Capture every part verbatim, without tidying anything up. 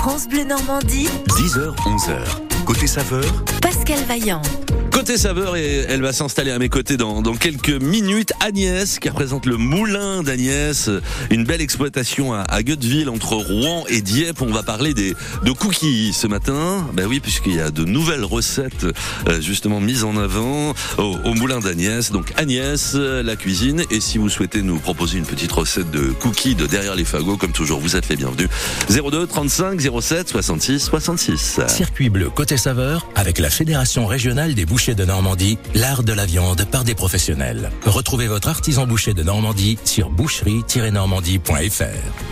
France Bleu Normandie, dix heures, onze heures. Côté saveur, Pascal Vaillant. Côté saveur, et elle va s'installer à mes côtés dans, dans quelques minutes. Agnès, qui représente le Moulin d'Agnès, une belle exploitation à, à Gueutteville, entre Rouen et Dieppe. On va parler des, de cookies ce matin. Ben oui, puisqu'il y a de nouvelles recettes euh, justement mises en avant au, au Moulin d'Agnès. Donc Agnès, la cuisine. Et si vous souhaitez nous proposer une petite recette de cookies de derrière les fagots, comme toujours, vous êtes les bienvenus. zéro deux, trente-cinq, zéro sept, soixante-six, soixante-six. Circuit bleu côté saveur avec la Fédération régionale des bouchers de Normandie, l'art de la viande par des professionnels. Retrouvez votre artisan boucher de Normandie sur boucherie tiret normandie point f r.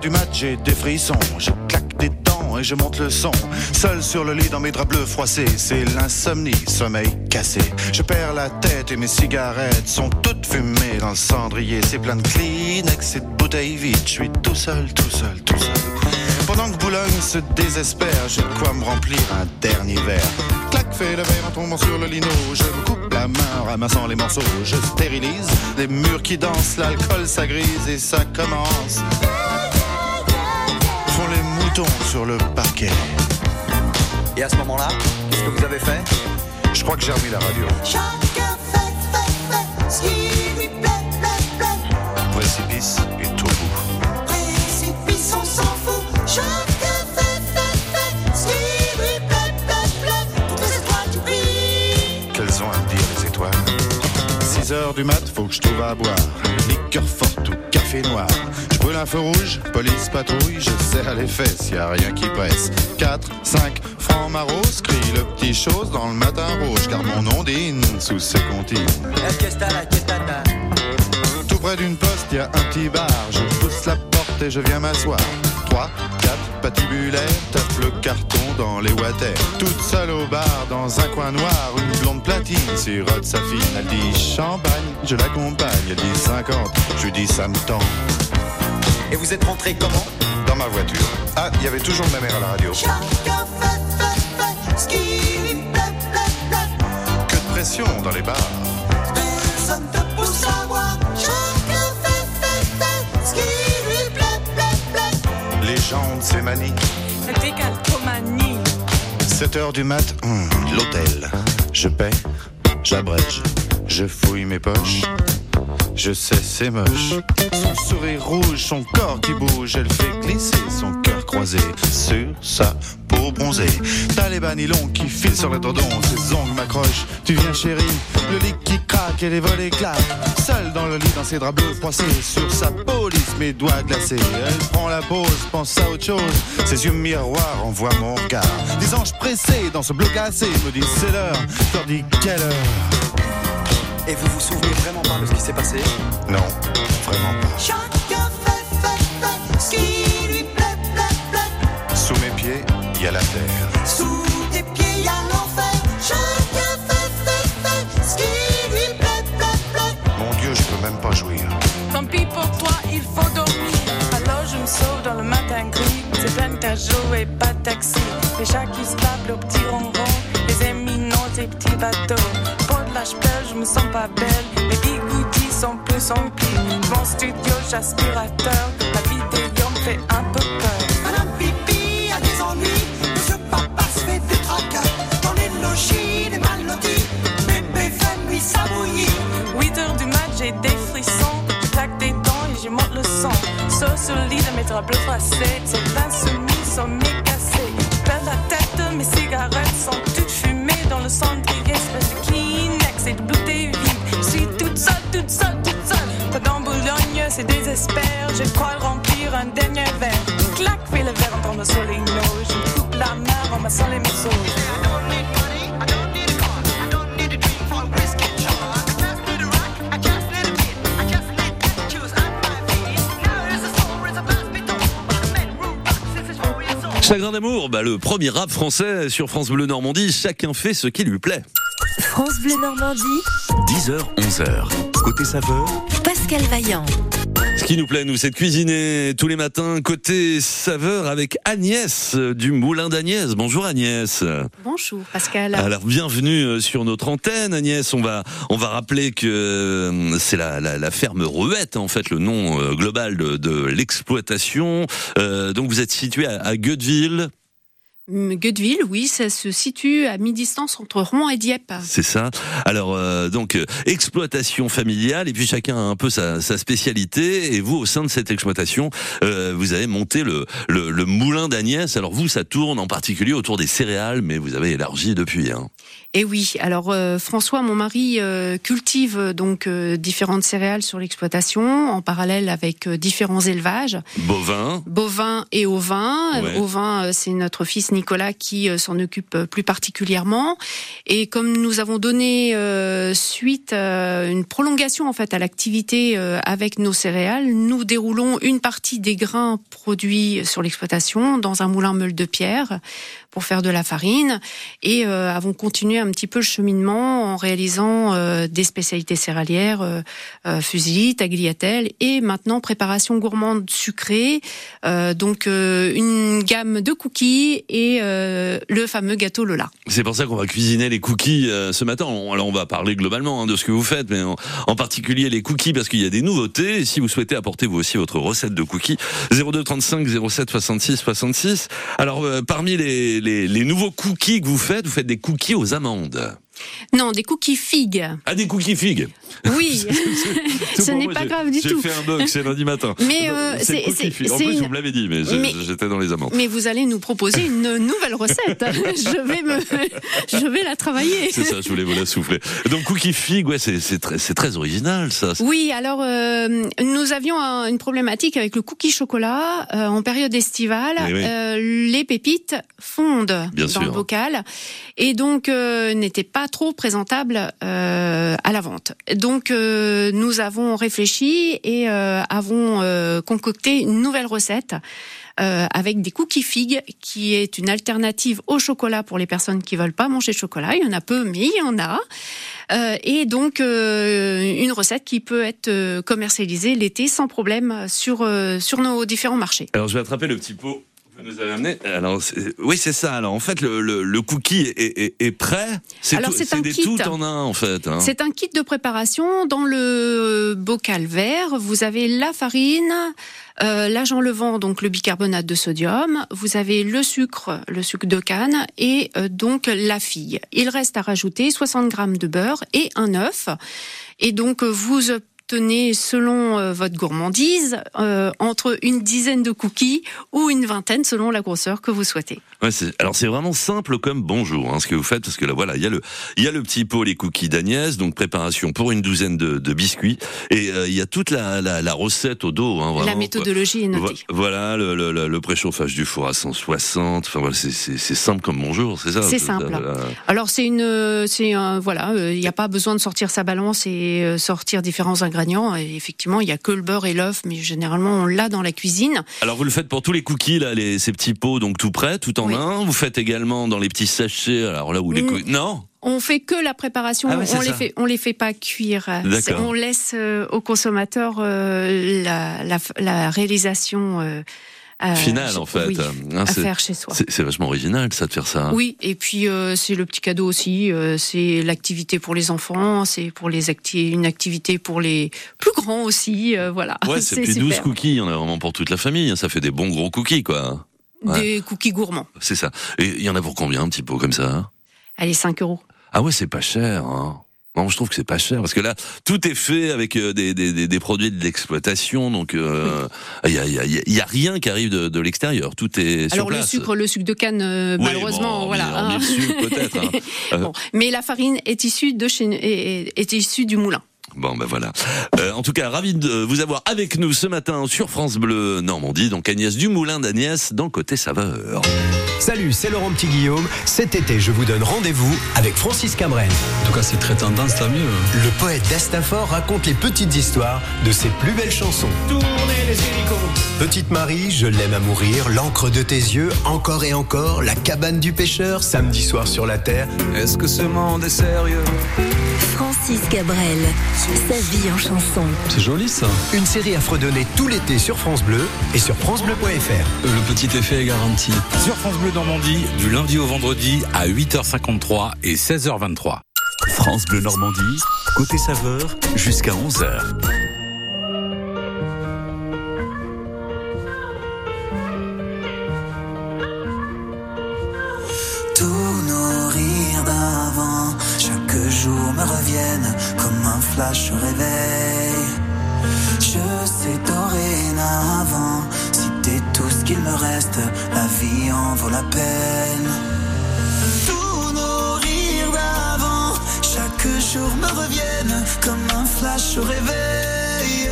Du match, j'ai des frissons, je claque des dents et je monte le son. Seul sur le lit dans mes draps bleus froissés, c'est l'insomnie, sommeil cassé. Je perds la tête et mes cigarettes sont toutes fumées dans le cendrier. C'est plein de Kleenex et de bouteilles vides, je suis tout seul, tout seul, tout seul. Pendant que Boulogne se désespère, j'ai de quoi me remplir un dernier verre. Claque, fais le verre en tombant sur le lino, je me coupe la main en ramassant les morceaux. Je stérilise les murs qui dansent, l'alcool ça grise et ça commence. Font les moutons sur le parquet. Et à ce moment-là, qu'est-ce que vous avez fait ? Je crois que j'ai remis la radio. Chacun fait, fait, fait ce qui lui plaît, plaît, plaît. Précipice est au bout. Précipice, on s'en fout. Chacun fait, fait, fait ce qui lui plaît, plaît, plaît. Toutes les étoiles du pays. Qu'elles ont à me dire, les étoiles ? six heures du mat, faut que je trouve à boire. Liqueur forte ou café noir. Brûle un feu rouge, police patrouille, je serre les fesses, y a rien qui presse. quatre, cinq, francs marros, crie le petit chose dans le matin rouge, car mon ondine sous ses comptines. Tout près d'une poste, y a un petit bar, je pousse la porte et je viens m'asseoir. trois, quatre, patibulaire, tape le carton dans les water. Toute seule au bar, dans un coin noir, une blonde platine sirote sa fille. Elle dit champagne, je l'accompagne, elle dit cinquante, je lui dis ça me tend. Et vous êtes rentré comment ? Dans ma voiture. Ah, il y avait toujours ma mère à la radio. Chacun fait, fait, fait ce qui lui plaît, plaît, plaît. Que de pression dans les bars. Personne te pousse à boire. Chacun fait, fait, fait ce qui lui plaît, plaît, plaît. Légende, c'est manie. C'était calcomanie. sept heures du mat, hum, l'hôtel. Je paie, j'abrège, je fouille mes poches. Je sais, c'est moche. Son sourire rouge, son corps qui bouge, elle fait glisser son cœur croisé sur sa peau bronzée. T'as les banilons qui filent sur le tendon, ses ongles m'accrochent. Tu viens, chérie, le lit qui craque et les volets claquent. Seule dans le lit, dans ses draps bleus froissés, sur sa peau lisse, mes doigts glacés. Elle prend la pause, pense à autre chose. Ses yeux miroirs envoient mon regard. Des anges pressés dans ce bloc glacé me disent c'est l'heure. Je leur dis quelle heure. Et vous vous souvenez vraiment pas de ce qui s'est passé ? Non, vraiment pas. Chacun fait, fait, fait ce qui lui plaît, plaît, plaît. Sous mes pieds, il y a la terre. Sous tes pieds, il y a l'enfer. Chacun fait, fait, fait ce qui lui plaît, plaît, plaît. Mon Dieu, je peux même pas jouir. Tant pis pour toi, il faut dormir. Alors je me sauve dans le matin gris. C'est plein de et pas de taxi. Les chats qui se tapent le petit ronron. Les éminents, tes petits bateaux. Je me sens pas belle, les bigoudis sont plus en plis. Mon studio, j'aspirateur, la vidéo me fait un peu peur. Madame Pipi a des ennuis, monsieur Papa se fait des tracas. Dans les logis, les mal lotis, bébé fait nuit, ça bouillit. huit heures du mat, j'ai des frissons, je claque des dents et je monte le sang. Sauf sur le lit de mes draps bleus froissés, ces insoumis sont mes cassés. Je perds la tête, mes cigarettes sont toutes fumées dans le cendrier, espèce de clean. C'est de bouteille vide, je suis toute seule, toute seule, toute seule. Pendant Boulogne, c'est désespère, je crois remplir un dernier verre. Clac, fais le verre en tombant sur les noix, je me coupe la main en massant les morceaux. Chagrin d'amour, bah le premier rap français sur France Bleu Normandie, chacun fait ce qui lui plaît. France Bleu Normandie, dix heures, onze heures. Côté saveur, Pascal Vaillant. Ce qui nous plaît, nous, c'est de cuisiner tous les matins côté saveur avec Agnès du Moulin d'Agnès. Bonjour Agnès. Bonjour Pascal. Alors bienvenue sur notre antenne Agnès. On va on va rappeler que c'est la, la, la ferme Reuette en fait le nom global de, de l'exploitation. Euh, donc vous êtes situé à, à Gueutteville. Gueutteville, oui, ça se situe à mi-distance entre Rouen et Dieppe. C'est ça. Alors, euh, donc, euh, exploitation familiale, et puis chacun a un peu sa, sa spécialité, et vous, au sein de cette exploitation, euh, vous avez monté le, le, le Moulin d'Agnès. Alors vous, ça tourne en particulier autour des céréales, mais vous avez élargi depuis. Hein. Et oui, alors euh, François, mon mari, euh, cultive donc euh, différentes céréales sur l'exploitation, en parallèle avec euh, différents élevages. Bovins. Bovins et ovins. Ouais. Ovins, euh, c'est notre fils Nicolas qui s'en occupe plus particulièrement, et comme nous avons donné euh, suite euh, une prolongation en fait à l'activité euh, avec nos céréales, nous déroulons une partie des grains produits sur l'exploitation dans un moulin meule de pierre pour faire de la farine, et euh, avons continué un petit peu le cheminement en réalisant euh, des spécialités céréalières, euh, euh, fusilli, tagliatelle, et maintenant préparation gourmande sucrée, euh, donc euh, une gamme de cookies et et euh, le fameux gâteau Lola. C'est pour ça qu'on va cuisiner les cookies euh, ce matin. Alors on va parler globalement hein, de ce que vous faites, mais en, en particulier les cookies parce qu'il y a des nouveautés. Et si vous souhaitez apporter vous aussi votre recette de cookies, zéro deux trente-cinq zéro sept soixante-six soixante-six. Alors euh, parmi les, les, les nouveaux cookies que vous faites, vous faites des cookies aux amandes. Non, des cookies figues. Ah, des cookies figues. Oui, c'est, c'est, ce n'est moi, pas grave du j'ai tout. J'ai fait un bug, c'est lundi matin. Mais euh, c'est, c'est, c'est en plus, une... vous me l'avez dit, mais, mais j'étais dans les amandes. Mais vous allez nous proposer une nouvelle recette. je vais me, je vais la travailler. C'est ça, je voulais vous la souffler. Donc cookies figues, ouais, c'est, c'est très, c'est très original ça. Oui, alors euh, nous avions un, une problématique avec le cookie chocolat euh, en période estivale. Oui, oui. Euh, les pépites fondent bien dans sûr, le bocal, hein. Et donc euh, n'étaient pas trop présentable euh, à la vente. Donc euh, nous avons réfléchi et euh, avons euh, concocté une nouvelle recette euh, avec des cookies figues, qui est une alternative au chocolat pour les personnes qui veulent pas manger de chocolat. Il y en a peu, mais il y en a. Euh, et donc euh, une recette qui peut être commercialisée l'été sans problème sur euh, sur nos différents marchés. Alors je vais attraper le petit pot. Nous avez amené. Alors, c'est... oui, c'est ça. Alors, en fait, le, le, le cookie est, est, est prêt. C'est, Alors, tout... c'est, c'est un des kit. Tout en un, en fait. Hein. C'est un kit de préparation. Dans le bocal vert, vous avez la farine, euh, l'agent levant, donc le bicarbonate de sodium. Vous avez le sucre, le sucre de canne, et euh, donc la figue. Il reste à rajouter soixante grammes de beurre et un œuf. Et donc, vous tenez, selon euh, votre gourmandise, euh, entre une dizaine de cookies ou une vingtaine, selon la grosseur que vous souhaitez. Ouais, c'est, alors c'est vraiment simple comme bonjour, hein, ce que vous faites, parce que là voilà, il y a le, il y a le petit pot, les cookies d'Agnès, donc préparation pour une douzaine de, de biscuits, et il euh, y a toute la, la, la recette au dos. Hein, vraiment, la méthodologie quoi. Est notée. Voilà, le, le, le préchauffage du four à cent soixante. Enfin voilà, c'est, c'est, c'est simple comme bonjour, c'est ça. C'est simple. La, la... Alors c'est une, c'est un, voilà, il euh, n'y a pas besoin de sortir sa balance et euh, sortir différents ingrédients. Et effectivement, il n'y a que le beurre et l'œuf, mais généralement, on l'a dans la cuisine. Alors, vous le faites pour tous les cookies, là, les, ces petits pots, donc tout prêt, tout en oui. un. Vous faites également dans les petits sachets, alors là où les cookies... Non ? On fait que la préparation, ah ouais, on les fait, on les fait pas cuire. On laisse euh, au consommateur euh, la, la, la réalisation... Euh, Euh, Final en fait. Oui, hein, à c'est, faire chez soi. C'est, c'est vachement original ça de faire ça. Hein. Oui, et puis euh, c'est le petit cadeau aussi. Euh, c'est l'activité pour les enfants, c'est pour les acti- une activité pour les plus grands aussi. Euh, voilà. Ouais, c'est, c'est plus super. douze cookies, on a vraiment pour toute la famille. Ça fait des bons gros cookies quoi. Ouais. Des cookies gourmands. C'est ça. Et il y en a pour combien un petit pot comme ça hein? Allez, cinq euros. Ah ouais, c'est pas cher. Hein. Non, je trouve que c'est pas cher parce que là, tout est fait avec des des, des produits de l'exploitation, donc euh, il oui. y, a, y, a, y a rien qui arrive de, de l'extérieur, tout est sur Alors place. Alors le sucre, le sucre de canne, euh, oui, malheureusement, bon, voilà. On met, on met le sucre, peut-être. Hein. Bon, mais la farine est issue de chez, est, est issue du moulin. Bon ben voilà. Euh, en tout cas, ravi de vous avoir avec nous ce matin sur France Bleu Normandie, donc Agnès du Moulin d'Agnès dans Côté Saveur. Salut, c'est Laurent Petit-Guillaume. Cet été, je vous donne rendez-vous avec Francis Cabrel. En tout cas, c'est très tendance, tant mieux. Le poète d'Astafort raconte les petites histoires de ses plus belles chansons. Tournez les hélicos. Petite Marie, je l'aime à mourir, l'encre de tes yeux, encore et encore, la cabane du pêcheur, samedi soir sur la terre. Est-ce que ce monde est sérieux ? France Francis Cabrel, sa vie en chanson. C'est joli ça. Une série à fredonner tout l'été sur France Bleu et sur francebleu point fr. Le petit effet est garanti. Sur France Bleu Normandie, du lundi au vendredi à huit heures cinquante-trois et seize heures vingt-trois. France Bleu Normandie, côté saveur, jusqu'à onze heures. Tous nos rires d'avant, chaque jour me reviennent comme un flash au réveil. Je sais dorénavant, si t'es tout ce qu'il me reste, la vie en vaut la peine. Que jours me reviennent comme un flash au réveil.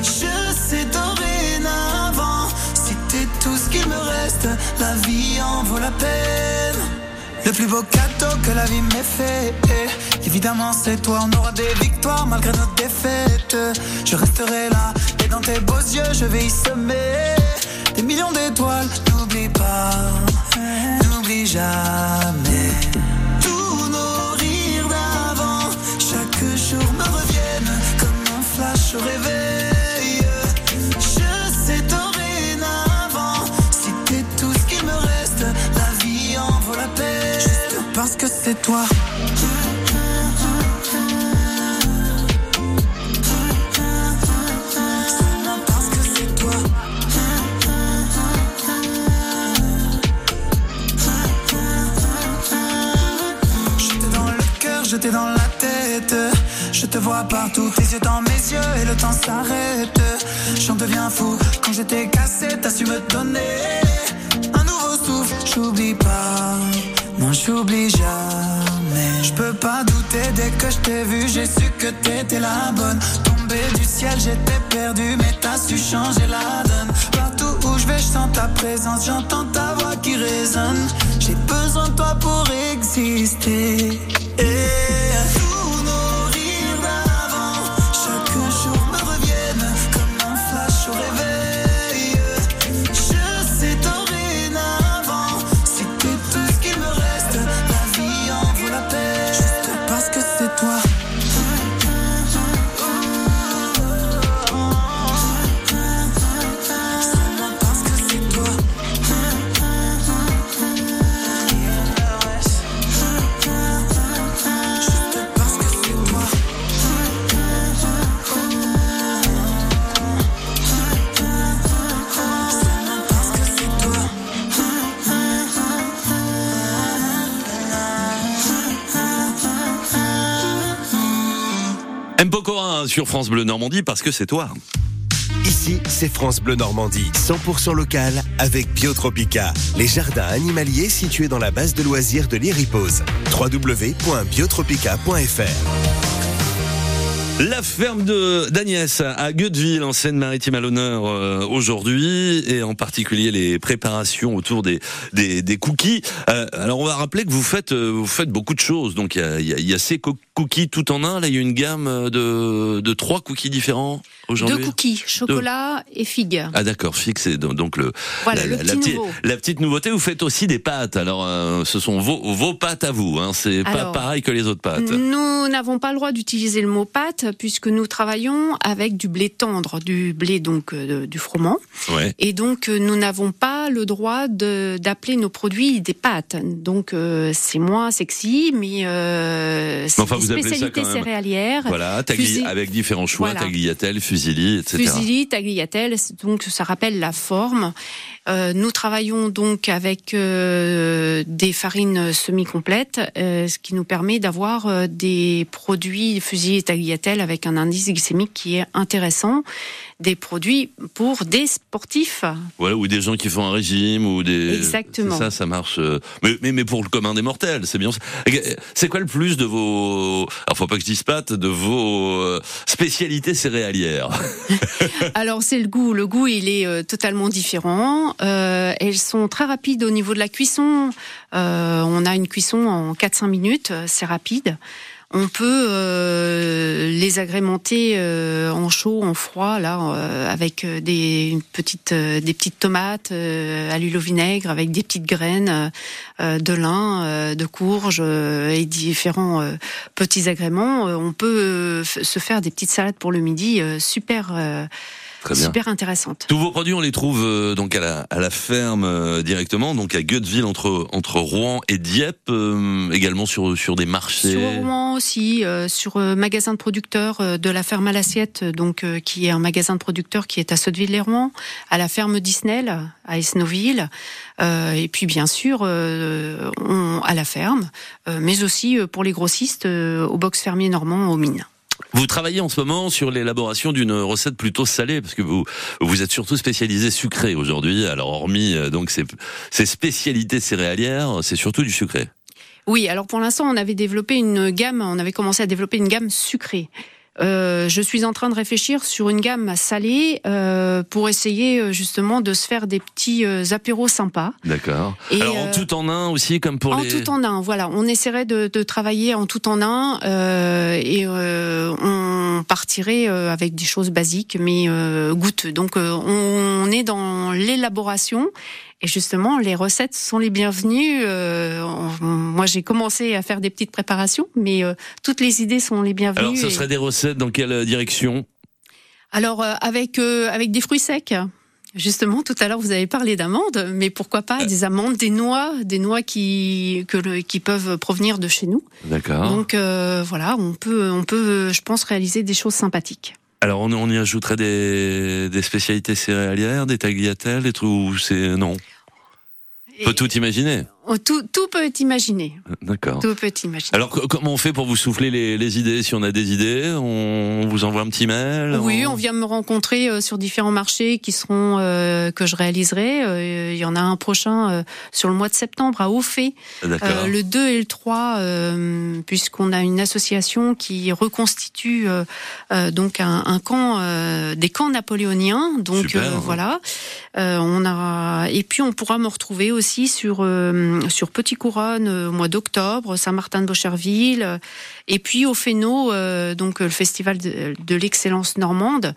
Je sais dorénavant, si t'es tout ce qui me reste, la vie en vaut la peine. Le plus beau cadeau que la vie m'ait fait, eh, évidemment c'est toi. On aura des victoires malgré nos défaites. Je resterai là et dans tes beaux yeux je vais y semer des millions d'étoiles. N'oublie pas, n'oublie jamais. Chaque jour me reviennent comme un flash au réveil. Je sais dorénavant, si t'es tout ce qui me reste, la vie en vaut la peine. Juste parce que c'est toi. J'étais dans la tête, je te vois partout, tes yeux dans mes yeux et le temps s'arrête. J'en deviens fou, quand j'étais cassé, t'as su me donner un nouveau souffle. J'oublie pas, non j'oublie jamais. Je peux pas douter, dès que je t'ai vu, j'ai su que t'étais la bonne. Tombée du ciel, j'étais perdu, mais t'as su changer la donne. Partout où je vais, je sens ta présence, j'entends ta voix qui résonne. J'ai besoin de toi pour exister. Et tous nos rires d'avant, chaque jour me reviennent comme un flash au réveil. Je sais dorénavant, si t'es tout ce qui me reste, la vie en vaut la peine. Juste parce que c'est toi. Pokora sur France Bleu Normandie, parce que c'est toi. Ici, c'est France Bleu Normandie, cent pour cent local, avec Biotropica, les jardins animaliers situés dans la base de loisirs de l'Iripose. w w w point biotropica point f r. La ferme de d'Agnès à Gueutteville, en Seine-Maritime, à l'honneur euh, aujourd'hui, et en particulier les préparations autour des des, des cookies. Euh, alors on va rappeler que vous faites euh, vous faites beaucoup de choses. Donc il y a il y, y a ces co- cookies tout en un. Là il y a une gamme de de trois cookies différents aujourd'hui. Deux cookies, chocolat Deux. et figue. Ah d'accord, figue c'est donc le, voilà, la, le la, petit la, petit, la petite nouveauté. Vous faites aussi des pâtes. Alors euh, ce sont vos vos pâtes à vous. Hein. C'est alors, pas pareil que les autres pâtes. Nous n'avons pas le droit d'utiliser le mot pâte, puisque nous travaillons avec du blé tendre, du blé donc euh, du froment, ouais. Et donc euh, nous n'avons pas le droit de, d'appeler nos produits des pâtes, donc euh, c'est moins sexy, mais euh, c'est enfin, une spécialité céréalière. Voilà, Fusil... avec différents choix, voilà. Tagliatelle, fusilli, et cetera. Fusilli, tagliatelle, donc ça rappelle la forme. Euh, nous travaillons donc avec euh, des farines semi-complètes, euh, ce qui nous permet d'avoir euh, des produits fusilli et tagliatelle avec un indice glycémique qui est intéressant, des produits pour des sportifs. Voilà, ou des gens qui font un régime, ou des... Exactement. C'est ça, ça marche. Mais, mais, mais pour le commun des mortels, c'est bien ça. C'est quoi le plus de vos... Alors, faut pas que je dise pâtes, de vos spécialités céréalières? Alors, c'est le goût. Le goût, il est totalement différent. Euh, elles sont très rapides au niveau de la cuisson. Euh, on a une cuisson en quatre à cinq minutes, c'est rapide. on peut euh, les agrémenter euh, en chaud, en froid, là, euh, avec des une petite, euh, des petites tomates euh, à l'huile au vinaigre, avec des petites graines euh, de lin, euh, de courge euh, et différents euh, petits agréments. Euh, on peut euh, se faire des petites salades pour le midi, euh, super. Euh, Super intéressante. Tous vos produits, on les trouve euh, donc à la, à la ferme euh, directement, donc à Gueutteville entre entre Rouen et Dieppe, euh, également sur sur des marchés. Sur Rouen aussi, euh, sur euh, magasin de producteurs euh, de la ferme à l'assiette, donc euh, qui est un magasin de producteurs qui est à Sotteville-les-Rouen, à la ferme Disnel à Esnoville, euh, et puis bien sûr euh, on, à la ferme, euh, mais aussi euh, pour les grossistes euh, au box fermier normand aux Mines. Vous travaillez en ce moment sur l'élaboration d'une recette plutôt salée, parce que vous vous êtes surtout spécialisé sucré aujourd'hui. Alors hormis donc ces, ces spécialités céréalières, c'est surtout du sucré. Oui, alors pour l'instant, on avait développé une gamme, on avait commencé à développer une gamme sucrée. Euh, je suis en train de réfléchir sur une gamme salée euh, pour essayer justement de se faire des petits euh, apéros sympas. D'accord. Et alors en euh, tout en un aussi, comme pour en les. En tout en un, voilà. On essaierait de, de travailler en tout en un euh, et euh, on partirait euh, avec des choses basiques mais euh, goûteuses. Donc euh, on, on est dans l'élaboration. Et justement, les recettes sont les bienvenues. Euh, moi, j'ai commencé à faire des petites préparations, mais euh, toutes les idées sont les bienvenues. Alors, ce et... seraient des recettes dans quelle direction ? Alors, euh, avec euh, avec des fruits secs. Justement, tout à l'heure, vous avez parlé d'amandes, mais pourquoi pas euh... des amandes, des noix, des noix qui que le, qui peuvent provenir de chez nous. D'accord. Donc euh, voilà, on peut on peut, je pense, réaliser des choses sympathiques. Alors on, on y ajouterait des, des spécialités céréalières, des tagliatelles, des trucs où c'est non. On peut tout imaginer. Tout, tout peut être imaginé. D'accord. Tout peut être imaginé. Alors, comment on fait pour vous souffler les, les idées ? Si on a des idées, on vous envoie un petit mail ? Oui, on, on vient me rencontrer sur différents marchés qui seront euh, que je réaliserai. Il y en a un prochain euh, sur le mois de septembre à Auffay. D'accord. Euh, le deux et le trois, euh, puisqu'on a une association qui reconstitue euh, euh, donc un, un camp, euh, des camps napoléoniens. Donc super, euh, hein. Voilà. Euh, on a et puis on pourra me retrouver aussi sur euh, sur Petit Couronne au mois d'octobre, Saint-Martin-de-Beaucherville, et puis au Fénaud, euh, donc le festival de, de l'excellence normande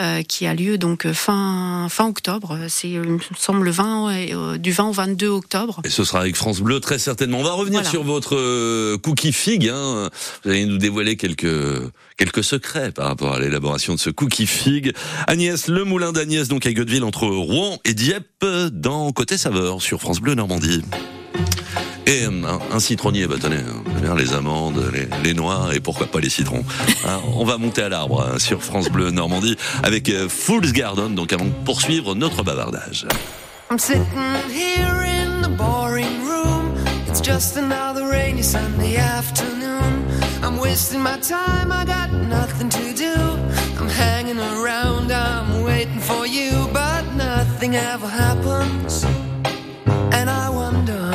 euh, qui a lieu donc fin fin octobre. C'est il me semble le vingt euh, du vingt au vingt-deux octobre. Et ce sera avec France Bleu très certainement. On va revenir voilà. Sur votre euh, cookie fig. Hein. Vous allez nous dévoiler quelques quelques secrets par rapport à l'élaboration de ce cookie fig. Agnès, le moulin d'Agnès, donc à Gueutteville entre Rouen et Dieppe, dans Côté Saveur sur France Bleu Normandie. Et un citronnier, bah tenez, les amandes, les, les noix et pourquoi pas les citrons. Hein, on va monter à l'arbre hein, sur France Bleu Normandie avec euh, Fool's Garden, donc avant de poursuivre notre bavardage. I'm sitting here in the boring room. It's just another rainy Sunday afternoon. I'm wasting my time, I got nothing to do. I'm hanging around, I'm waiting for you, but nothing ever happens. And I wonder,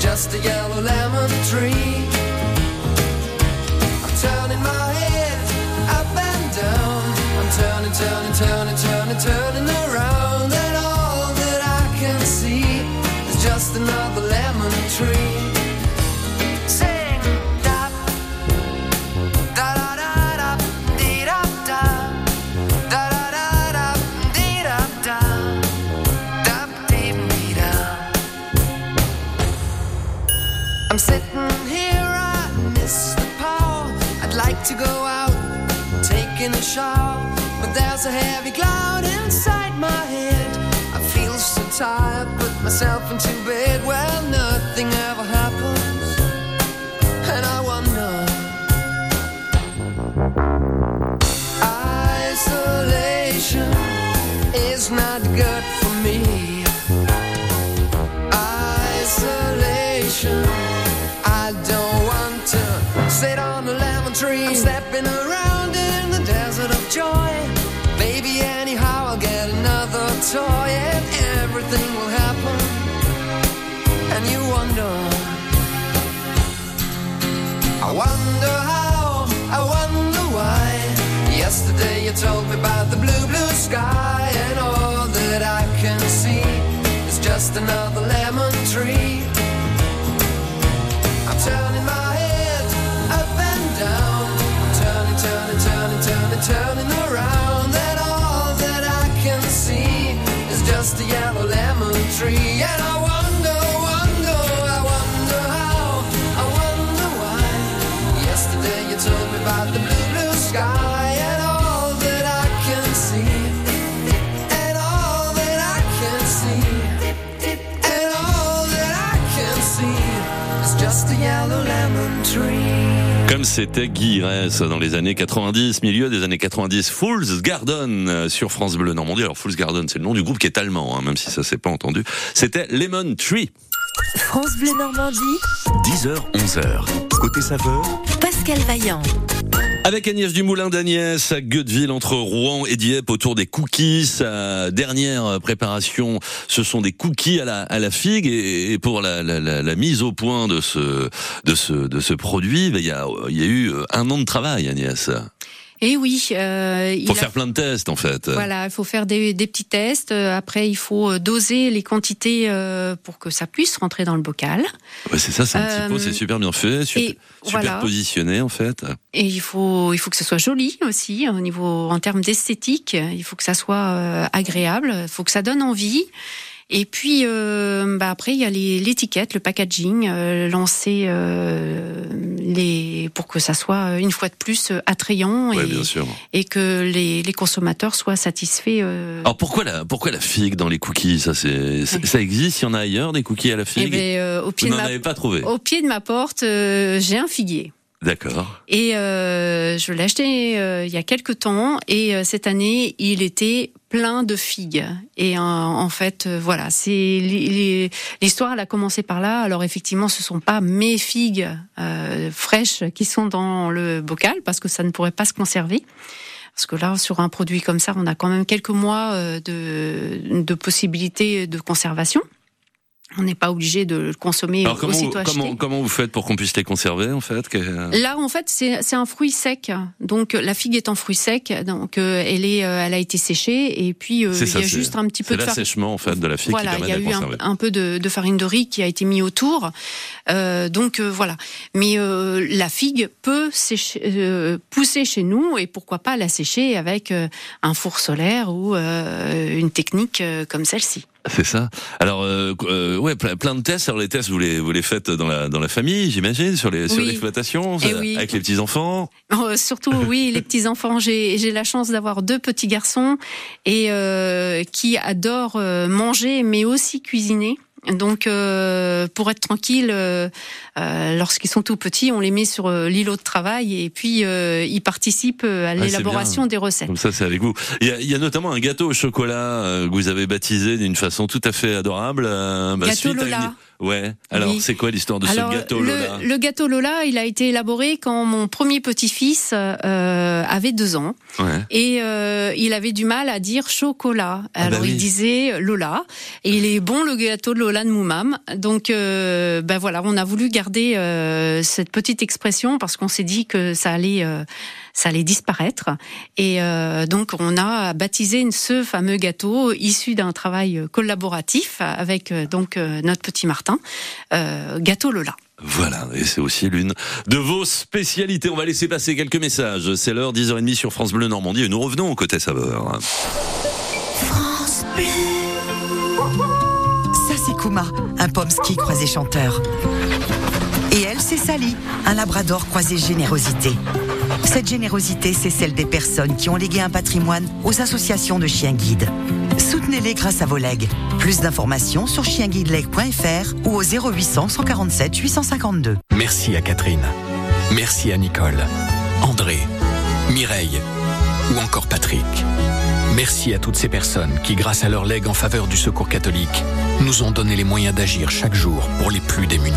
just a yellow lemon tree. I'm turning my head up and down. I'm turning, turning, turning, turning, turning around, and all that I can see is just another lemon tree. Sing da da da da da dee da da da da da da dee da da da dee dee da. I'm sitting here, I miss the power. I'd like to go out, taking a shower, but there's a heavy cloud inside my head. I feel so tired, put myself into bed. Well, nothing ever happens, and I wonder. Isolation is not good for me. Isolation, I don't want. joy. Maybe anyhow I'll get another toy and everything will happen. And you wonder, I wonder how, I wonder why. Yesterday you told me about the blue, blue sky, and all that I can see is just another lemon tree. I'm turning my head up and down, I'm turning, turning, turning, turning, turning around, and all that I can see is just a yellow lemon tree. And I wonder, wonder, I wonder how, I wonder why. Yesterday you told me about the blue, blue sky. Comme c'était Guy Ress dans les années quatre-vingt-dix, milieu des années quatre-vingt-dix, Fool's Garden sur France Bleu Normandie. Alors Fool's Garden, c'est le nom du groupe qui est allemand, hein, même si ça s'est pas entendu. C'était Lemon Tree. France Bleu Normandie. dix heures, onze heures. Côté saveur, Pascal Vaillant. Avec Agnès Dumoulin-Dagnès à Gueutteville, entre Rouen et Dieppe, autour des cookies. Sa dernière préparation, ce sont des cookies à la, à la figue. Et, et pour la, la, la, la mise au point de ce, de ce, de ce produit, il y a, il y a eu un an de travail, Agnès. Et oui, euh, il faut faire a... plein de tests en fait. Voilà, il faut faire des, des petits tests. Après, il faut doser les quantités euh, pour que ça puisse rentrer dans le bocal. Ouais, c'est ça, c'est un euh... petit pot, c'est super bien fait, super, super voilà. Positionné en fait. Et il faut, il faut que ce soit joli aussi au niveau, en termes d'esthétique. Il faut que ça soit euh, agréable, il faut que ça donne envie. Et puis, euh, bah après, il y a les, l'étiquette, le packaging, euh, lancer euh, les, pour que ça soit une fois de plus attrayant ouais, et, bien sûr. Et que les, les consommateurs soient satisfaits. Euh... Alors pourquoi la, pourquoi la figue dans les cookies ? Ça, c'est, c'est, ouais. Ça existe ? Il y en a ailleurs des cookies à la figue ? Eh ben, euh, au pied Vous de n'en ma... avez pas trouvé ? Au pied de ma porte, euh, j'ai un figuier. D'accord. Et euh, je l'ai acheté euh, il y a quelques temps et euh, cette année, il était plein de figues. Et euh, en fait, euh, voilà, c'est les, les, l'histoire, elle a commencé par là. Alors effectivement, ce ne sont pas mes figues euh, fraîches qui sont dans le bocal parce que ça ne pourrait pas se conserver. Parce que là, sur un produit comme ça, on a quand même quelques mois euh, de, de possibilités de conservation. On n'est pas obligé de le consommer Alors aussitôt comment, acheté. Comment, comment vous faites pour qu'on puisse les conserver en fait ? Là en fait c'est, c'est un fruit sec, donc la figue est en fruit sec, donc euh, elle est, euh, elle a été séchée et puis euh, il ça, y a juste un petit peu de farine. L'assèchement en fait de la figue voilà, qui permet de la conserver. Voilà, il y a eu un, un peu de, de farine de riz qui a été mis autour, euh, donc euh, voilà. Mais euh, la figue peut sécher, euh, pousser chez nous et pourquoi pas la sécher avec euh, un four solaire ou euh, une technique euh, comme celle-ci. C'est ça. Alors euh, euh, ouais, plein de tests. Alors les tests, vous les vous les faites dans la dans la famille, j'imagine, sur les oui. sur l'exploitation, ça, oui. avec les petits enfants. Euh, surtout oui, les petits enfants. J'ai j'ai la chance d'avoir deux petits garçons et euh, qui adorent manger, mais aussi cuisiner. Donc, euh, pour être tranquille, euh, euh, lorsqu'ils sont tout petits, on les met sur euh, l'îlot de travail et puis euh, ils participent à l'élaboration ah, des recettes. Comme ça, c'est avec vous. Il y a, il y a notamment un gâteau au chocolat euh, que vous avez baptisé d'une façon tout à fait adorable. Euh, bah, gâteau Lola. Une... Ouais. Alors, oui. C'est quoi l'histoire de Alors, ce gâteau Lola ? Le, le gâteau Lola, il a été élaboré quand mon premier petit-fils euh, avait deux ans ouais. et euh, il avait du mal à dire chocolat. Alors, ah bah oui. il disait Lola. Et il est bon le gâteau de Lola. Lola de Moumam. Donc, euh, ben voilà, on a voulu garder euh, cette petite expression parce qu'on s'est dit que ça allait, euh, ça allait disparaître. Et euh, donc, on a baptisé ce fameux gâteau issu d'un travail collaboratif avec euh, donc euh, notre petit Martin, euh, gâteau Lola. Voilà, et c'est aussi l'une de vos spécialités. On va laisser passer quelques messages. C'est l'heure dix heures trente sur France Bleu Normandie et nous revenons au côté saveur. France Bleu. Kouma, un pomsky croisé chanteur. Et elle, c'est Sally, un labrador croisé générosité. Cette générosité, c'est celle des personnes qui ont légué un patrimoine aux associations de chiens guides. Soutenez-les grâce à vos legs. Plus d'informations sur chien guide leg point f r ou au zéro huit cents, cent quarante-sept, huit cent cinquante-deux. Merci à Catherine. Merci à Nicole, André, Mireille, ou encore Patrick. Merci à toutes ces personnes qui, grâce à leur legs en faveur du Secours catholique, nous ont donné les moyens d'agir chaque jour pour les plus démunis.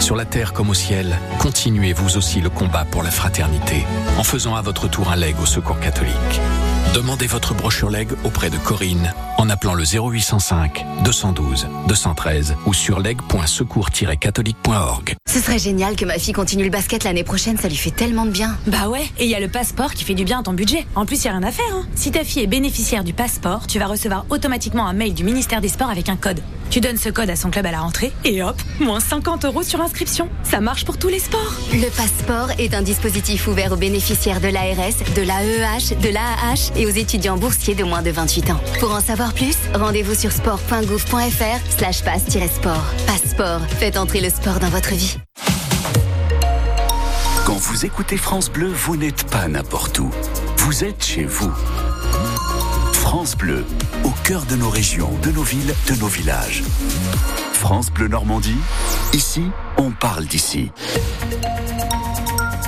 Sur la terre comme au ciel, continuez vous aussi le combat pour la fraternité en faisant à votre tour un legs au Secours catholique. Demandez votre brochure legs auprès de Corinne en appelant le zéro huit cent cinq, deux cent douze, deux cent treize ou sur legs point secours tiret catholique point org. Ce serait génial que ma fille continue le basket l'année prochaine, ça lui fait tellement de bien. Bah ouais, et il y a le passeport qui fait du bien à ton budget. En plus, il n'y a rien à faire. Hein. Si ta fille est bénéficiaire du passeport, tu vas recevoir automatiquement un mail du ministère des Sports avec un code. Tu donnes ce code à son club à la rentrée et hop, moins cinquante euros sur inscription. Ça marche pour tous les sports. Le passeport est un dispositif ouvert aux bénéficiaires de l'A R S, de l'A E H, de l'A A H et aux étudiants boursiers de moins de vingt-huit ans. Pour en savoir plus, rendez-vous sur sport point gouv point fr slash passe tiret sport. Passeport, faites entrer le sport dans votre vie. Quand vous écoutez France Bleu, vous n'êtes pas n'importe où. Vous êtes chez vous. France Bleu, au cœur de nos régions, de nos villes, de nos villages. France Bleu Normandie, ici, on parle d'ici.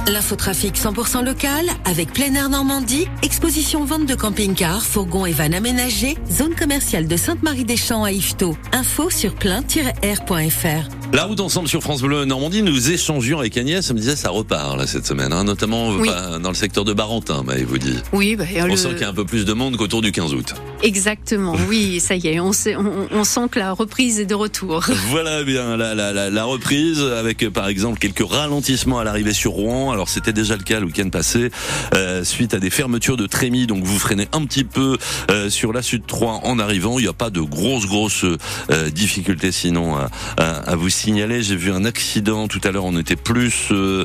L'infotrafic cent pour cent local, avec plein air Normandie, exposition vente de camping-cars, fourgons et vannes aménagées, zone commerciale de Sainte-Marie-des-Champs à Yvetot. Info sur plein tiret r point fr. La route ensemble sur France Bleu Normandie, nous échangions avec Agnès, elle me disait ça repart là cette semaine, hein, notamment oui. bah, dans le secteur de Barentin, m'avez-vous dit. Oui, bah, on le... sent qu'il y a un peu plus de monde qu'autour du quinze août. Exactement, oui, ça y est, on, sait, on, on sent que la reprise est de retour. Voilà bien, la, la, la, la reprise avec par exemple quelques ralentissements à l'arrivée sur Rouen, alors c'était déjà le cas le week-end passé, euh, suite à des fermetures de Trémie, donc vous freinez un petit peu euh, sur la Sud trois en arrivant, il n'y a pas de grosses grosses euh, difficultés sinon à, à, à vous signaler. J'ai vu un accident tout à l'heure, on était plus euh,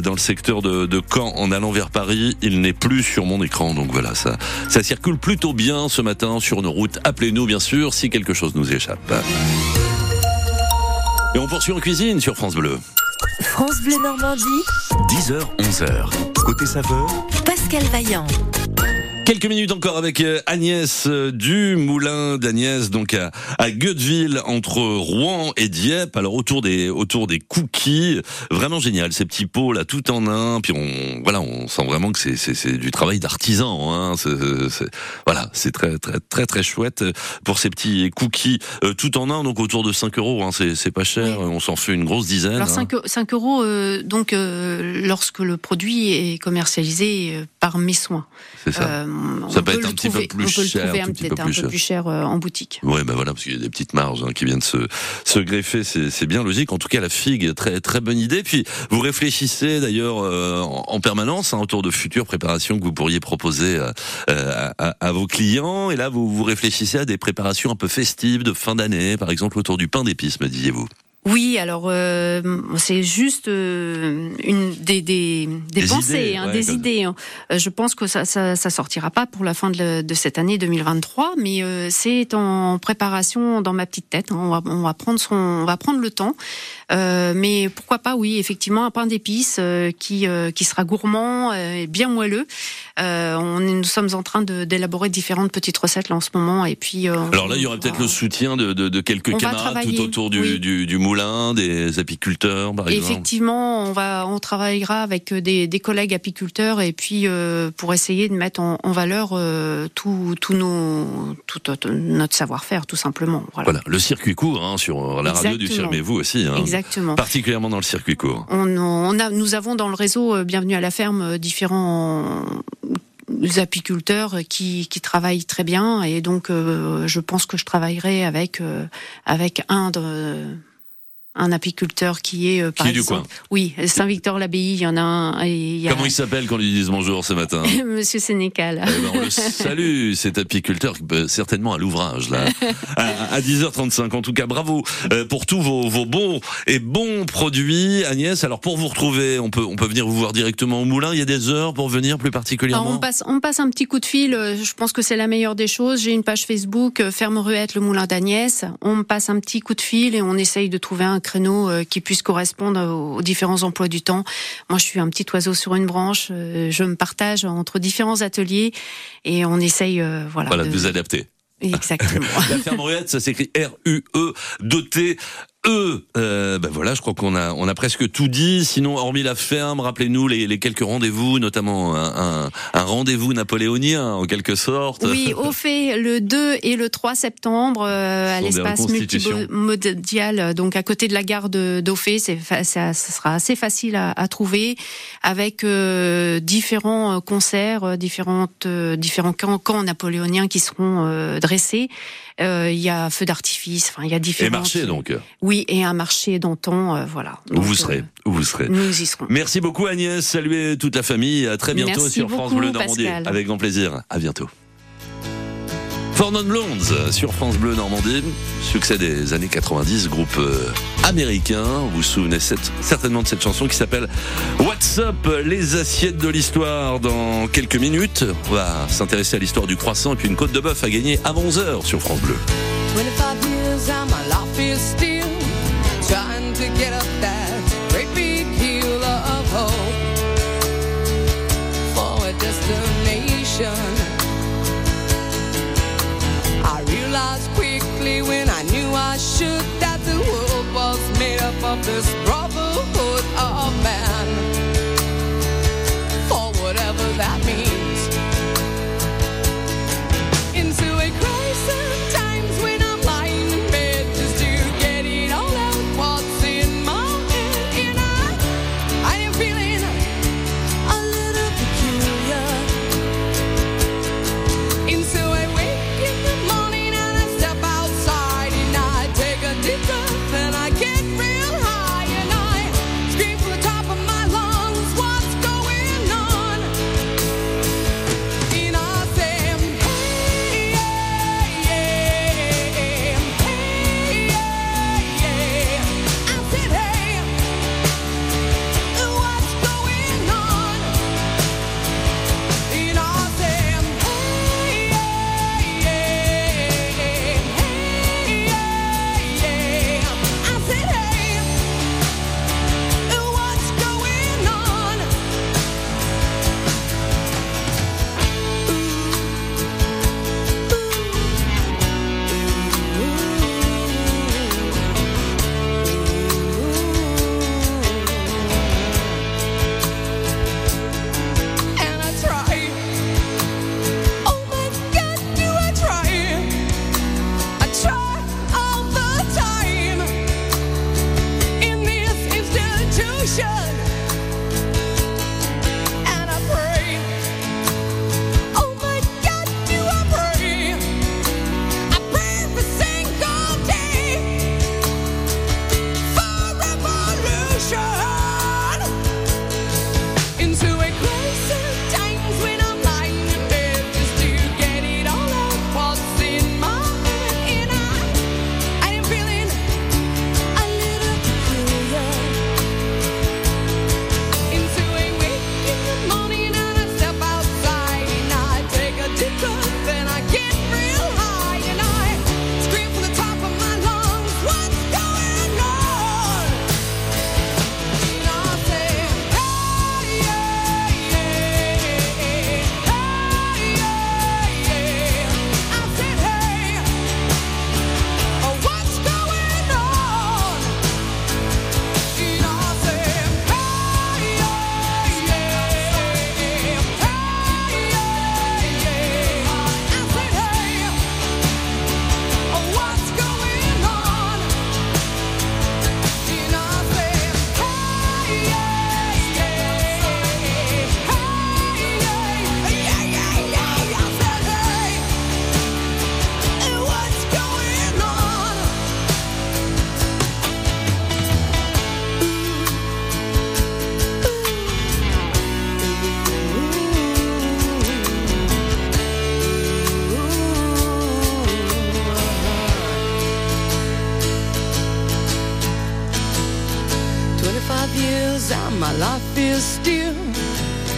dans le secteur de, de Caen en allant vers Paris, il n'est plus sur mon écran, donc voilà, ça, ça circule plutôt bien ce matin sur nos routes. Appelez-nous bien sûr si quelque chose nous échappe. Et on poursuit en cuisine sur France Bleu. France Bleu Normandie, dix heures, onze heures, côté saveur, Pascal Vaillant. Quelques minutes encore avec Agnès du Moulin d'Agnès, donc à, à Gueutteville, entre Rouen et Dieppe. Alors autour des autour des cookies, vraiment génial ces petits pots là, tout en un. Puis on voilà, on sent vraiment que c'est c'est, c'est du travail d'artisan. Hein. C'est, c'est, voilà, c'est très très très très chouette pour ces petits cookies euh, tout en un. Donc autour de cinq euros, hein, c'est c'est pas cher. Oui. On s'en fait une grosse dizaine. Alors hein. cinq euros, euh, donc euh, lorsque le produit est commercialisé euh, par mes soins. C'est ça. Euh, Ça on peut, peut être un petit trouver, peu plus cher, un petit peu plus, un peu cher. plus cher euh, en boutique. Oui, ben voilà, parce qu'il y a des petites marges hein, qui viennent se, se greffer, c'est, c'est bien logique. En tout cas, la figue, très très bonne idée. Puis vous réfléchissez d'ailleurs euh, en, en permanence hein, autour de futures préparations que vous pourriez proposer euh, à, à, à vos clients. Et là, vous vous réfléchissez à des préparations un peu festives de fin d'année, par exemple autour du pain d'épices, me disiez-vous. Oui, alors euh, c'est juste euh, une des des, des, des pensées, idées, hein, ouais, des idées. Hein. Je pense que ça, ça ça sortira pas pour la fin de, le, de cette année deux mille vingt-trois, mais euh, c'est en préparation dans ma petite tête. Hein. On va on va prendre son on va prendre le temps, euh, mais pourquoi pas oui effectivement un pain d'épices euh, qui euh, qui sera gourmand euh, et bien moelleux. Euh, on nous sommes en train de, d'élaborer différentes petites recettes là en ce moment et puis. Euh, alors là il y aura peut-être euh, le soutien de de, de quelques camarades tout autour du oui. du, du moulin. Des apiculteurs, par exemple. Effectivement, on va, on travaillera avec des, des collègues apiculteurs et puis euh, pour essayer de mettre en, en valeur euh, tout, tout nos, tout notre savoir-faire, tout simplement. Voilà, voilà le circuit court hein, sur la Exactement. radio du Ciel, mais vous aussi. Hein, Exactement. Particulièrement dans le circuit court. On, on a, nous avons dans le réseau Bienvenue à la ferme différents. Les apiculteurs qui qui travaillent très bien et donc euh, je pense que je travaillerai avec euh, avec un de un apiculteur qui est euh, par qui est exemple, du coin. Oui, Saint-Victor-l'Abbaye, il y en a un. Et il y a... Comment il s'appelle quand ils disent bonjour ce matin? Monsieur Sénécal. Eh ben on le salue, cet apiculteur, certainement à l'ouvrage là. À, à dix heures trente-cinq, en tout cas, bravo pour tous vos, vos bons et bons produits, Agnès. Alors pour vous retrouver, on peut on peut venir vous voir directement au moulin. Il y a des heures pour venir plus particulièrement. Alors on passe on passe un petit coup de fil. Je pense que c'est la meilleure des choses. J'ai une page Facebook Ferme Ruette le Moulin d'Agnès. On passe un petit coup de fil et on essaye de trouver un créneau qui puisse correspondre aux différents emplois du temps. Moi, je suis un petit oiseau sur une branche. Je me partage entre différents ateliers et on essaye, euh, voilà. Voilà, de vous adapter. Exactement. La Ferme Ruette, ça s'écrit R U E, doté eux, euh, ben voilà, je crois qu'on a on a presque tout dit. Sinon, hormis la ferme, rappelez-nous les, les quelques rendez-vous, notamment un, un, un rendez-vous napoléonien en quelque sorte. Oui, au fait, le deux et le trois septembre euh, à l'espace multimodal, donc à côté de la gare de d'Auffay, c'est ça, ça sera assez facile à, à trouver, avec euh, différents concerts, différentes euh, différents camps, camps napoléoniens qui seront euh, dressés. Il euh, y a feu d'artifice, enfin il y a différents. Et marché donc. Oui, et un marché d'antan, euh, voilà. Où donc, vous serez, euh, où vous serez. Nous y serons. Merci beaucoup Agnès, saluez toute la famille, à très bientôt. Merci sur beaucoup, France Bleu Normandie. Pascal. Avec grand plaisir, à bientôt. Four Non Blondes sur France Bleu Normandie, succès des années quatre-vingt-dix, groupe américain. Vous vous souvenez cette, certainement de cette chanson qui s'appelle What's Up, les assiettes de l'histoire. Dans quelques minutes, on va s'intéresser à l'histoire du croissant et puis une côte de bœuf à gagner avant onze heures sur France Bleu. I realized quickly when I knew I should that the world was made up of this brotherhood of man, for whatever that means. Into a crisis times when I'm lying in bed just to get it all out what's in my head, and I, I am feeling a little peculiar. Into a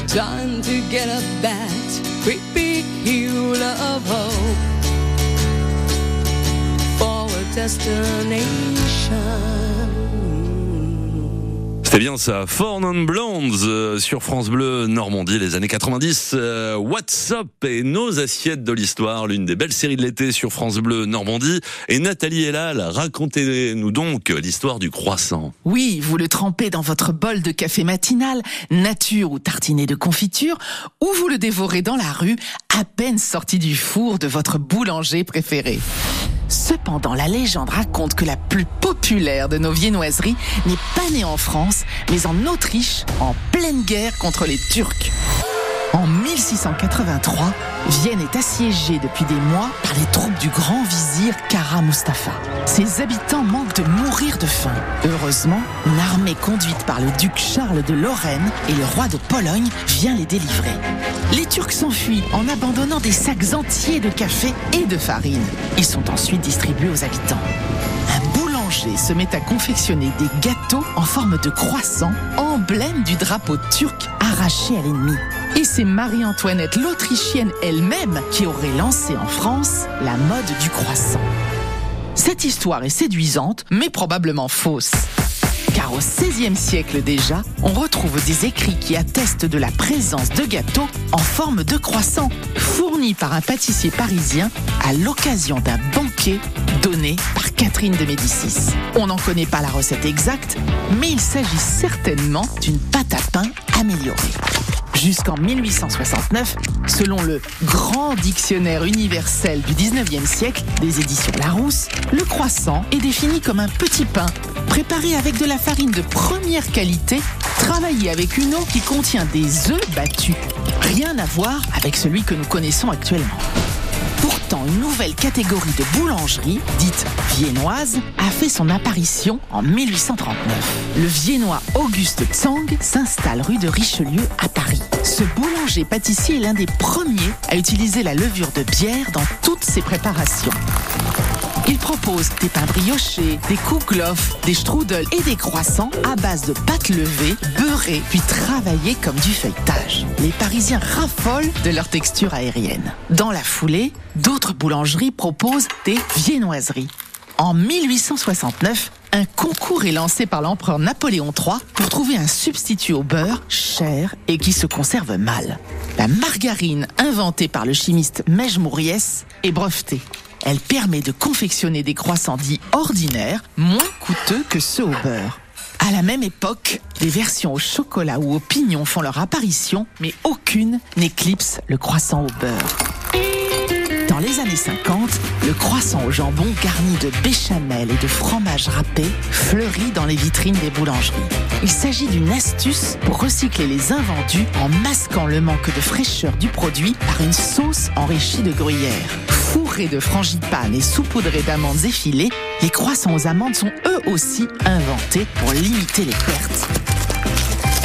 trying to get up that great big hill of hope for a destination. C'était bien ça, Four Non Blondes euh, sur France Bleu Normandie, les années quatre-vingt-dix. Euh, What's Up et nos assiettes de l'histoire, l'une des belles séries de l'été sur France Bleu Normandie. Et Nathalie Hellal, racontez-nous donc l'histoire du croissant. Oui, vous le trempez dans votre bol de café matinal, nature ou tartiné de confiture, ou vous le dévorez dans la rue, à peine sorti du four de votre boulanger préféré. Cependant, la légende raconte que la plus populaire de nos viennoiseries n'est pas née en France, mais en Autriche, en pleine guerre contre les Turcs. En mille six cent quatre-vingt-trois, Vienne est assiégée depuis des mois par les troupes du grand vizir Kara Mustafa. Ses habitants manquent de mourir de faim. Heureusement, une armée conduite par le duc Charles de Lorraine et le roi de Pologne vient les délivrer. Les Turcs s'enfuient en abandonnant des sacs entiers de café et de farine. Ils sont ensuite distribués aux habitants. Un boulanger se met à confectionner des gâteaux en forme de croissant, emblème du drapeau turc arraché à l'ennemi. Et c'est Marie-Antoinette l'Autrichienne elle-même qui aurait lancé en France la mode du croissant. Cette histoire est séduisante, mais probablement fausse. Car au seizième siècle déjà, on retrouve des écrits qui attestent de la présence de gâteaux en forme de croissant, fournis par un pâtissier parisien à l'occasion d'un banquet donné par Catherine de Médicis. On n'en connaît pas la recette exacte, mais il s'agit certainement d'une pâte à pain améliorée. Jusqu'en mille huit cent soixante-neuf, selon le grand dictionnaire universel du dix-neuvième siècle des éditions Larousse, le croissant est défini comme un petit pain préparé avec de la farine de première qualité, travaillé avec une eau qui contient des œufs battus. Rien à voir avec celui que nous connaissons actuellement. Pourtant, une nouvelle catégorie de boulangerie, dite viennoise, a fait son apparition en mille huit cent trente-neuf. Le Viennois Auguste Tsang s'installe rue de Richelieu à Paris. Ce boulanger-pâtissier est l'un des premiers à utiliser la levure de bière dans toutes ses préparations. Il propose des pains briochés, des kouglof, des strudels et des croissants à base de pâte levée, beurrée, puis travaillée comme du feuilletage. Les Parisiens raffolent de leur texture aérienne. Dans la foulée, d'autres boulangeries proposent des viennoiseries. En mille huit cent soixante-neuf, un concours est lancé par l'empereur Napoléon trois pour trouver un substitut au beurre cher et qui se conserve mal. La margarine inventée par le chimiste Mejmouriès est brevetée. Elle permet de confectionner des croissants dits ordinaires, moins coûteux que ceux au beurre. À la même époque, des versions au chocolat ou au pignon font leur apparition, mais aucune n'éclipse le croissant au beurre. Dans les années cinquante, le croissant au jambon garni de béchamel et de fromage râpé fleurit dans les vitrines des boulangeries. Il s'agit d'une astuce pour recycler les invendus en masquant le manque de fraîcheur du produit par une sauce enrichie de gruyère. Fourrés de frangipane et saupoudrés d'amandes effilées, les croissants aux amandes sont eux aussi inventés pour limiter les pertes.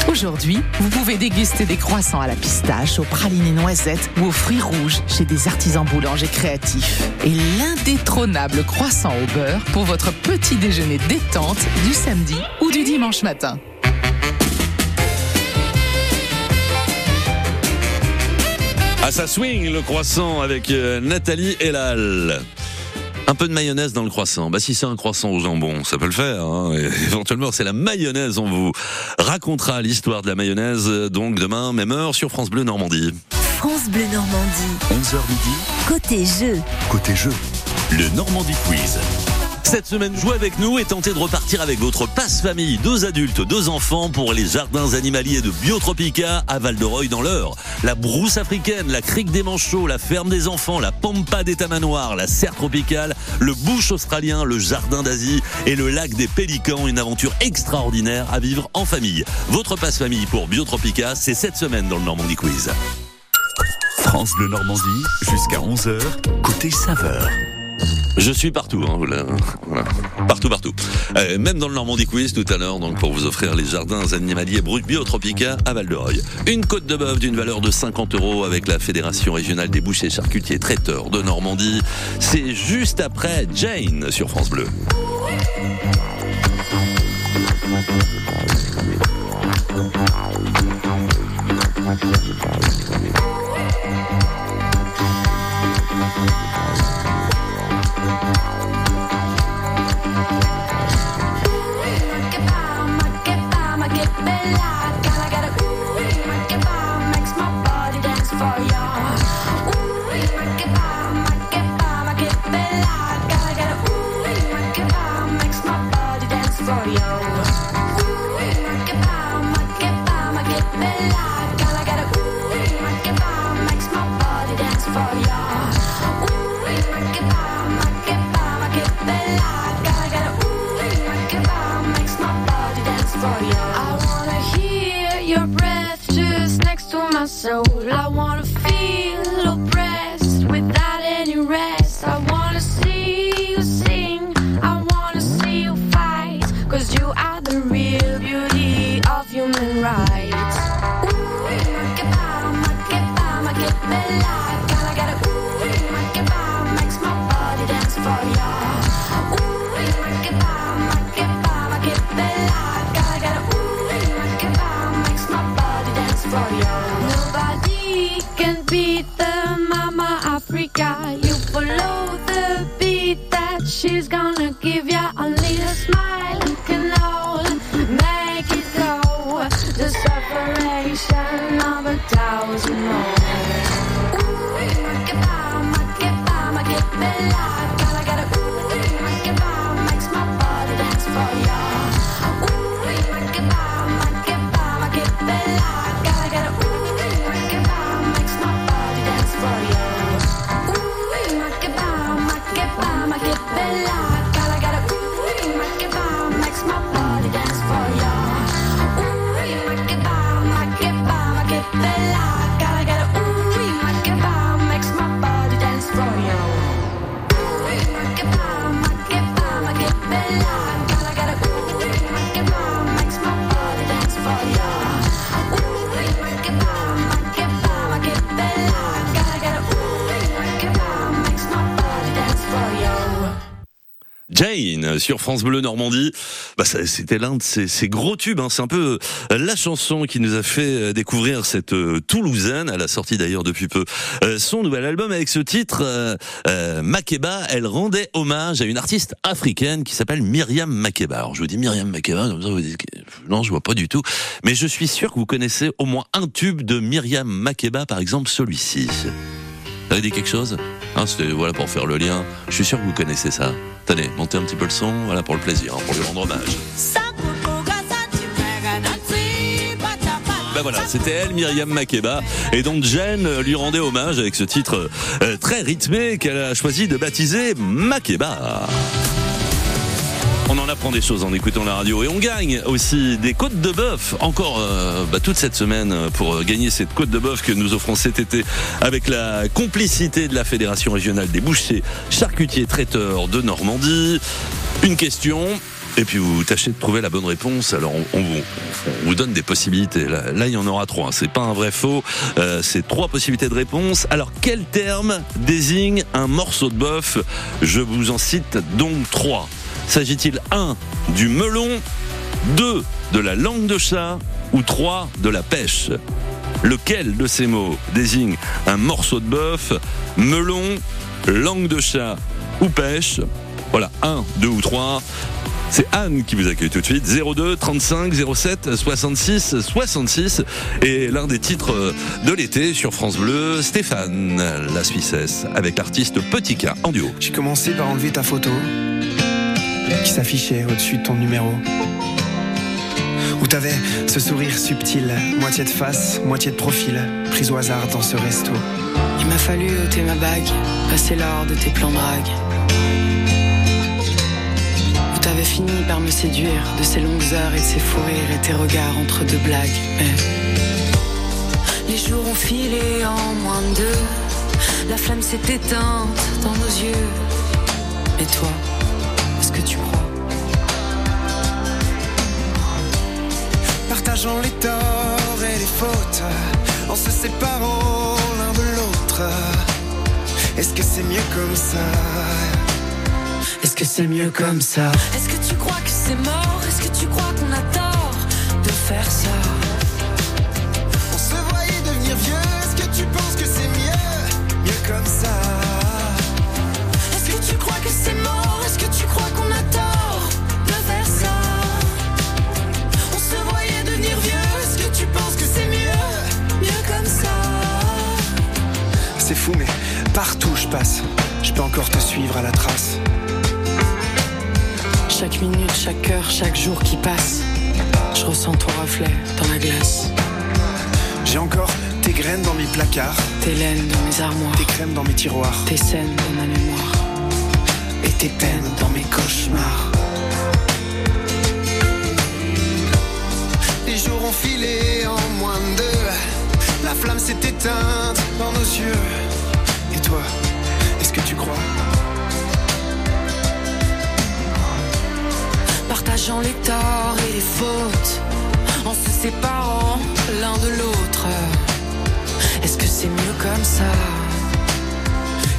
Aujourd'hui, vous pouvez déguster des croissants à la pistache, aux pralines et noisettes ou aux fruits rouges chez des artisans boulangers créatifs. Et l'indétrônable croissant au beurre pour votre petit déjeuner détente du samedi ou du dimanche matin. Ah, ça swing le croissant avec Nathalie Hellal. Un peu de mayonnaise dans le croissant. Bah si c'est un croissant au jambon, ça peut le faire. Hein. Et éventuellement, c'est la mayonnaise. On vous racontera l'histoire de la mayonnaise. Donc demain, même heure sur France Bleu Normandie. France Bleu Normandie. onze heures midi. Côté jeu. Côté jeu. Le Normandie Quiz. Cette semaine, jouez avec nous et tentez de repartir avec votre passe-famille, deux adultes, deux enfants pour les jardins animaliers de Biotropica à Val-de-Reuil dans l'Eure. La brousse africaine, la crique des manchots, la ferme des enfants, la pampa des tamanoirs, la serre tropicale, le bush australien, le jardin d'Asie et le lac des pélicans. Une aventure extraordinaire à vivre en famille. Votre passe-famille pour Biotropica, c'est cette semaine dans le Normandie Quiz. France Bleu Normandie, jusqu'à onze heures, côté saveur. Je suis partout, hein, voilà, voilà. partout, partout. Euh, même dans le Normandie Quiz tout à l'heure, donc pour vous offrir les jardins animaliers Biotropica à Val-de-Reuil. Une côte de bœuf d'une valeur de cinquante euros avec la Fédération régionale des bouchers, charcutiers, traiteurs de Normandie. C'est juste après Jane sur France Bleu. Get Sur France Bleu Normandie, bah ça, c'était l'un de ces, ces gros tubes, hein. C'est un peu la chanson qui nous a fait découvrir cette euh, Toulousaine. Elle a sorti d'ailleurs depuis peu euh, son nouvel album avec ce titre euh, euh, Makeba. Elle rendait hommage à une artiste africaine qui s'appelle Myriam Makeba. Alors je vous dis Myriam Makeba, comme ça vous dites non, je vois pas du tout, mais je suis sûr que vous connaissez au moins un tube de Myriam Makeba, par exemple celui-ci. Vous avez dit quelque chose, hein, c'était, voilà, pour faire le lien. Je suis sûr que vous connaissez ça. Tenez, montez un petit peu le son, voilà, pour le plaisir, hein, pour lui rendre hommage. Ben voilà, c'était elle, Myriam Makeba. Et donc Jane lui rendait hommage avec ce titre euh, très rythmé qu'elle a choisi de baptiser Makeba. On en apprend des choses en écoutant la radio et on gagne aussi des côtes de bœuf encore euh, bah, toute cette semaine pour gagner cette côte de bœuf que nous offrons cet été avec la complicité de la Fédération Régionale des Bouchers, Charcutiers, Traiteurs de Normandie. Une question et puis vous tâchez de trouver la bonne réponse. Alors on, on, on vous donne des possibilités. Là, là il y en aura trois, c'est pas un vrai faux, euh, c'est trois possibilités de réponse. Alors quel terme désigne un morceau de bœuf? Je vous en cite donc trois. S'agit-il un du melon, deux de la langue de chat ou trois de la pêche? Lequel de ces mots désigne un morceau de bœuf? Melon, langue de chat ou pêche? Voilà, un, deux ou trois. C'est Anne qui vous accueille tout de suite, zéro deux, trente-cinq, zéro sept, soixante-six, soixante-six. Et l'un des titres de l'été sur France Bleu, Stéphane, la Suissesse, avec l'artiste Petit K en duo. J'ai commencé par enlever ta photo qui s'affichait au-dessus de ton numéro, où t'avais ce sourire subtil, moitié de face, moitié de profil, prise au hasard dans ce resto. Il m'a fallu ôter ma bague, passer l'or de tes plans drague, où t'avais fini par me séduire de ces longues heures et de ces fous rires et tes regards entre deux blagues. Mais les jours ont filé en moins de deux, la flamme s'est éteinte dans nos yeux. Et toi, que tu crois? Partageant les torts et les fautes, en se séparant l'un de l'autre. Est-ce que c'est mieux comme ça? Est-ce que c'est mieux comme ça? Est-ce que tu crois que c'est mort? Est-ce que tu crois qu'on a tort de faire ça? On se voyait devenir vieux. Est-ce que tu penses que c'est mieux? Mieux comme ça? Est-ce que tu crois que c'est mort? Tu crois qu'on a tort de faire ça? On se voyait devenir vieux. Est-ce que tu penses que c'est mieux? Mieux comme ça. C'est fou mais partout où je passe, je peux encore te suivre à la trace. Chaque minute, chaque heure, chaque jour qui passe, je ressens ton reflet dans la glace. J'ai encore tes graines dans mes placards, tes laines dans mes armoires, tes crèmes dans mes tiroirs, tes scènes dans ma mémoire et tes peines dans mes cauchemars. Les jours ont filé en moins de deux, la flamme s'est éteinte dans nos yeux. Et toi, est-ce que tu crois? Partageant les torts et les fautes, en se séparant l'un de l'autre. Est-ce que c'est mieux comme ça?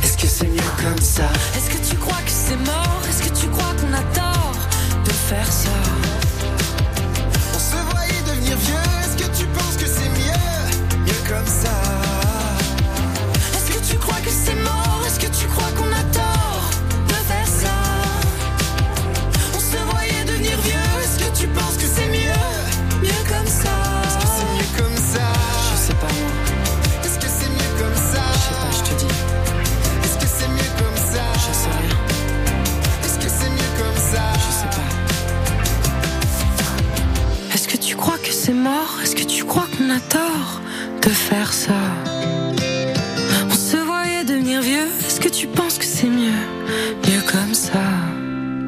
Est-ce que c'est mieux comme ça? Est-ce que tu crois que c'est mort? Est-ce que tu crois qu'on a tort de faire ça? On se voyait devenir vieux. Est-ce que tu penses que c'est mieux? Mieux comme ça. Est-ce que tu crois que c'est mort? Est-ce que tu crois qu'on a tort de faire ça? On se voyait devenir vieux. Est-ce que tu penses que c'est mieux? Mieux comme ça. Est-ce que c'est mieux comme ça? Je sais pas moi. Est-ce que c'est mieux comme ça? Je sais pas, je te dis. Est-ce que c'est mieux comme ça? Je sais rien. Est-ce que c'est mieux comme ça? Je sais pas. Est-ce que tu crois que c'est mort? Est-ce que tu crois qu'on a tort de faire ça? On se voyait devenir vieux. Est-ce que tu penses que c'est mieux? Mieux comme ça.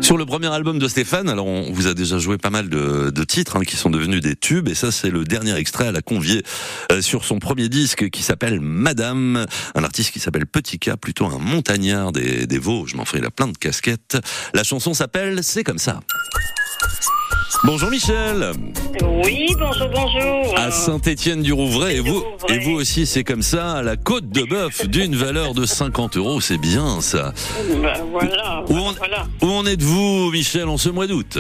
Sur le premier album de Stéphane, alors on vous a déjà joué pas mal de, de titres hein, qui sont devenus des tubes, et ça c'est le dernier extrait à la convier euh, sur son premier disque qui s'appelle Madame, un artiste qui s'appelle Petit K, plutôt un montagnard des, des Vosges, m'en fais, il a plein de casquettes. La chanson s'appelle C'est comme ça. Bonjour Michel. Oui, bonjour, bonjour. À Saint-Étienne-du-Rouvray, et vous, et vous aussi, c'est comme ça, à la côte de bœuf, d'une valeur de cinquante euros, c'est bien ça. Bah, voilà. Où, on, voilà. Où en êtes-vous, Michel, en ce mois d'août?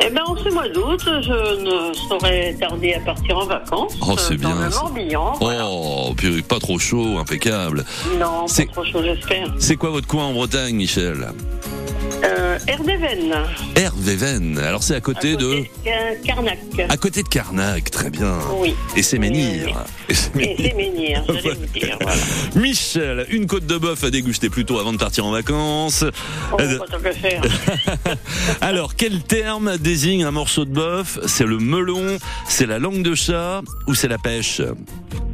Eh ben, en ce mois d'août, je ne saurais tarder à partir en vacances. Oh, c'est bien. Dans le Morbihan. Voilà. Oh, puis pas trop chaud, impeccable. Non, c'est... pas trop chaud, j'espère. C'est quoi votre coin en Bretagne, Michel? Euh, Erveven. Erveven. Alors c'est à côté, à côté de... de Carnac. À côté de Carnac, très bien. Oui. Et c'est Séménir. Et c'est Séménir, j'allais vous dire. Voilà. Michel, une côte de bœuf à déguster plus tôt avant de partir en vacances. Oh, euh... pas tant que faire. Alors, quel terme désigne un morceau de bœuf? C'est le melon, c'est la langue de chat ou c'est la pêche?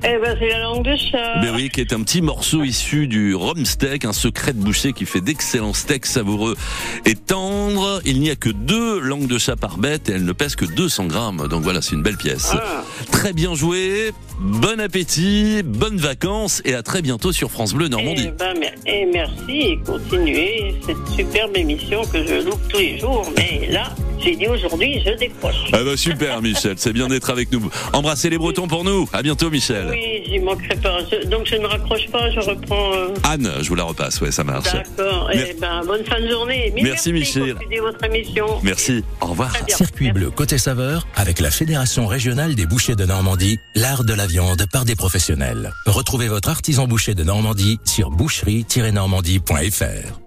Eh ben, c'est la langue de chat. Ben oui, qui est un petit morceau issu du rhum steak, un secret de boucher qui fait d'excellents steaks savoureux et tendres. Il n'y a que deux langues de chat par bête et elle ne pèse que deux cents grammes. Donc voilà, c'est une belle pièce. Ah. Très bien joué, bon appétit, bonnes vacances et à très bientôt sur France Bleu Normandie. Eh ben, et merci et continuez cette superbe émission que je loupe tous les jours. Mais là, j'ai dit aujourd'hui, je décroche. Ah ben super Michel, c'est bien d'être avec nous. Embrassez les Bretons pour nous. À bientôt Michel. Oui, j'y manquerai pas. Je, donc je ne raccroche pas, je reprends. Euh... Anne, je vous la repasse, ouais, ça marche. D'accord. Mer- eh ben, bonne fin de journée. Mille merci, merci Michel. Merci votre émission. Merci. Au revoir. Circuit merci. Bleu côté saveur avec la Fédération régionale des bouchers de Normandie, l'art de la viande par des professionnels. Retrouvez votre artisan boucher de Normandie sur boucherie tiret normandie point f r.